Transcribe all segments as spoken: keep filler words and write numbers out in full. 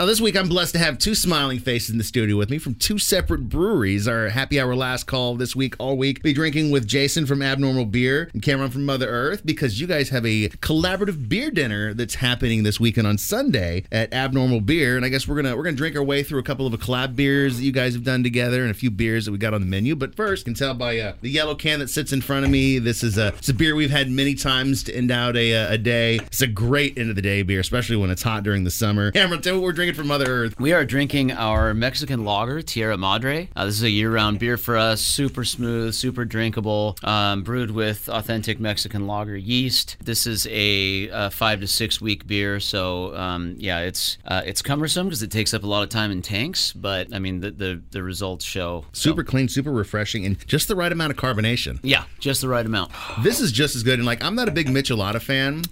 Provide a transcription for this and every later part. Now, this week, I'm blessed to have two smiling faces in the studio with me from two separate breweries. Our happy hour last call this week, all week, be drinking with Jason from Abnormal Beer and Cameron from Mother Earth, because you guys have a collaborative beer dinner that's happening this weekend on Sunday at Abnormal Beer, and I guess we're gonna we're gonna drink our way through a couple of the collab beers that you guys have done together and a few beers that we got on the menu. But first, you can tell by uh, the yellow can that sits in front of me, this is a, it's a beer we've had many times to end out a, a day. It's a great end of the day beer, especially when it's hot during the summer. Cameron, tell me what we're drinking from Mother Earth. We are drinking our Mexican lager, Tierra Madre. Uh, this is a year-round beer for us. Super smooth, super drinkable, um, brewed with authentic Mexican lager yeast. This is a, a five to six week beer, so um, yeah, it's uh, it's cumbersome because it takes up a lot of time in tanks, but I mean, the, the, the results show. Super so. clean, super refreshing, and just the right amount of carbonation. Yeah, just the right amount. This is just as good, and like, I'm not a big Michelada fan.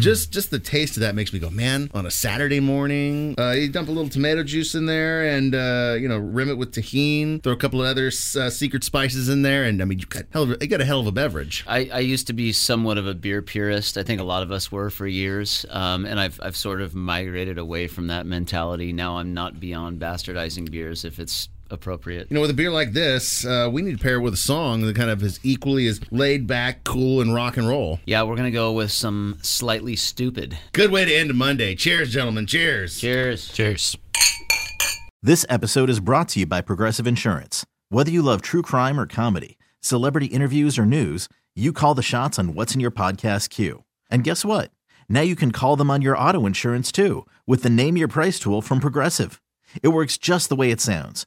Just just the taste of that makes me go, man, on a Saturday morning, uh, you dump a little tomato juice in there and, uh, you know, rim it with tajin, throw a couple of other uh, secret spices in there, and, I mean, you got, hell of a, you got a hell of a beverage. I, I used to be somewhat of a beer purist. I think a lot of us were for years, um, and I've I've sort of migrated away from that mentality. Now I'm not beyond bastardizing beers if it's appropriate. You know, with a beer like this, uh, we need to pair it with a song that kind of is equally as laid back, cool, and rock and roll. Yeah, we're going to go with some Slightly Stupid. Good way to end a Monday. Cheers, gentlemen. Cheers. Cheers. Cheers. This episode is brought to you by Progressive Insurance. Whether you love true crime or comedy, celebrity interviews or news, you call the shots on what's in your podcast queue. And guess what? Now you can call them on your auto insurance too with the Name Your Price tool from Progressive. It works just the way it sounds.